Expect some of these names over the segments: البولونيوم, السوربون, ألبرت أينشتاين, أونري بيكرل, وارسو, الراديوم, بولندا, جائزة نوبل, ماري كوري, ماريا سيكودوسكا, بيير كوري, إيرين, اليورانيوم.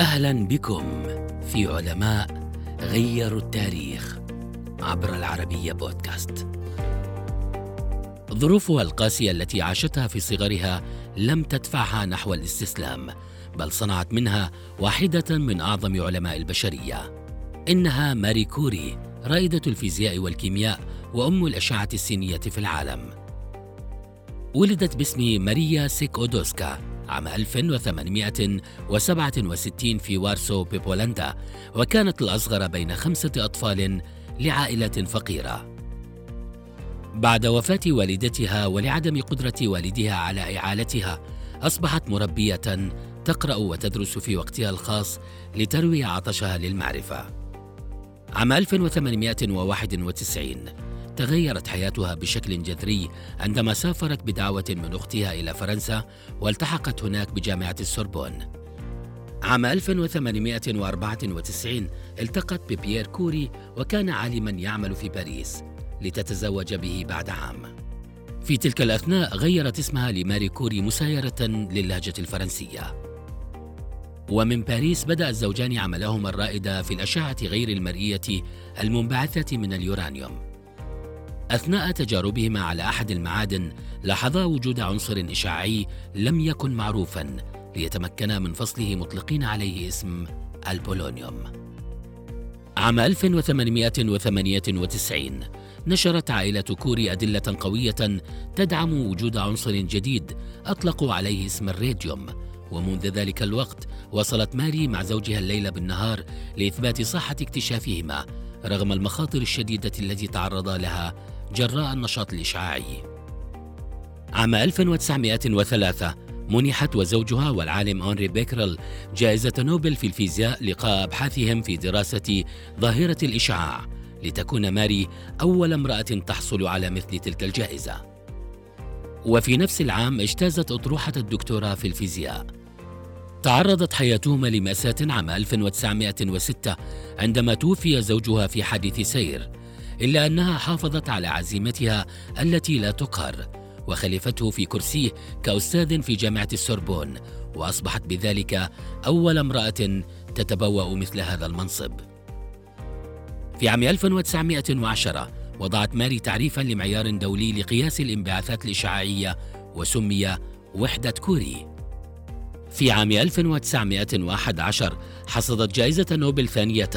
أهلاً بكم في علماء غيروا التاريخ عبر العربية بودكاست. ظروفها القاسية التي عاشتها في صغرها لم تدفعها نحو الاستسلام، بل صنعت منها واحدة من أعظم علماء البشرية. إنها ماري كوري، رائدة الفيزياء والكيمياء وأم الأشعة السينية في العالم. ولدت باسم ماريا سيكودوسكا عام 1867 في وارسو ببولندا، وكانت الأصغر بين 5 أطفال لعائلة فقيرة. بعد وفاة والدتها ولعدم قدرة والدها على إعالتها، أصبحت مربية تقرأ وتدرس في وقتها الخاص لتروي عطشها للمعرفة. عام 1891 تغيرت حياتها بشكل جذري عندما سافرت بدعوة من أختها إلى فرنسا والتحقت هناك بجامعة السوربون. عام 1894 التقت ببيير كوري، وكان عالماً يعمل في باريس، لتتزوج به بعد عام. في تلك الأثناء غيرت اسمها لماري كوري مسايرة للهجة الفرنسية. ومن باريس بدأ الزوجان عملهما الرائد في الأشعة غير المرئية المنبعثة من اليورانيوم. أثناء تجاربهما على أحد المعادن لاحظا وجود عنصر إشعاعي لم يكن معروفا، ليتمكنا من فصله مطلقين عليه اسم البولونيوم. عام 1898 نشرت عائلة كوري أدلة قوية تدعم وجود عنصر جديد أطلقوا عليه اسم الراديوم، ومنذ ذلك الوقت وصلت ماري مع زوجها الليل بالنهار لإثبات صحة اكتشافهما رغم المخاطر الشديدة التي تعرضا لها جراء النشاط الإشعاعي. عام 1903 منحت وزوجها والعالم أونري بيكرل جائزة نوبل في الفيزياء لقاء أبحاثهم في دراسة ظاهرة الإشعاع، لتكون ماري أول امرأة تحصل على مثل تلك الجائزة. وفي نفس العام اجتازت أطروحة الدكتوراه في الفيزياء. تعرضت حياتهما لمأساة عام 1906 عندما توفي زوجها في حادث سير، إلا أنها حافظت على عزيمتها التي لا تقهر، وخلفته في كرسيه كأستاذ في جامعة السوربون، وأصبحت بذلك أول امرأة تتبوأ مثل هذا المنصب. في عام 1910 وضعت ماري تعريفاً لمعيار دولي لقياس الانبعاثات الإشعاعية، وسمي وحدة كوري. في عام 1911 حصدت جائزة نوبل ثانية،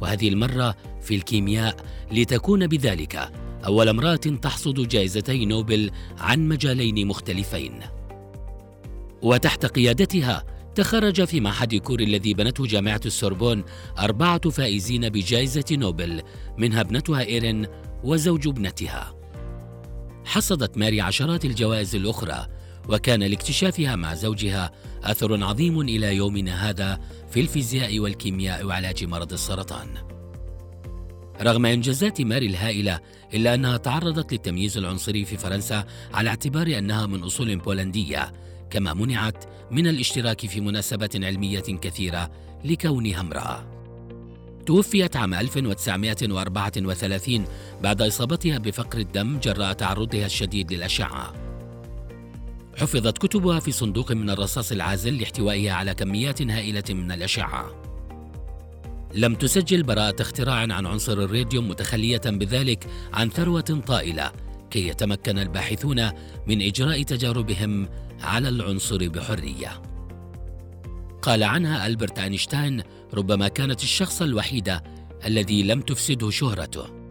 وهذه المرة في الكيمياء، لتكون بذلك أول امرأة تحصد جائزتي نوبل عن مجالين مختلفين. وتحت قيادتها تخرج في معهد كوري الذي بنته جامعة السوربون 4 فائزين بجائزة نوبل، منها ابنتها إيرين وزوج ابنتها. حصدت ماري عشرات الجوائز الأخرى، وكان لاكتشافها مع زوجها أثر عظيم إلى يومنا هذا في الفيزياء والكيمياء وعلاج مرض السرطان. رغم إنجازات ماري الهائلة، إلا أنها تعرضت للتمييز العنصري في فرنسا على اعتبار أنها من أصول بولندية، كما منعت من الاشتراك في مناسبات علمية كثيرة لكونها امرأة. توفيت عام 1934 بعد إصابتها بفقر الدم جراء تعرضها الشديد للأشعة. حفظت كتبها في صندوق من الرصاص العازل لاحتوائها على كميات هائلة من الأشعة. لم تسجل براءة اختراع عن عنصر الراديوم، متخلية بذلك عن ثروة طائلة كي يتمكن الباحثون من إجراء تجاربهم على العنصر بحرية. قال عنها ألبرت أينشتاين: ربما كانت الشخص الوحيد الذي لم تفسده شهرته.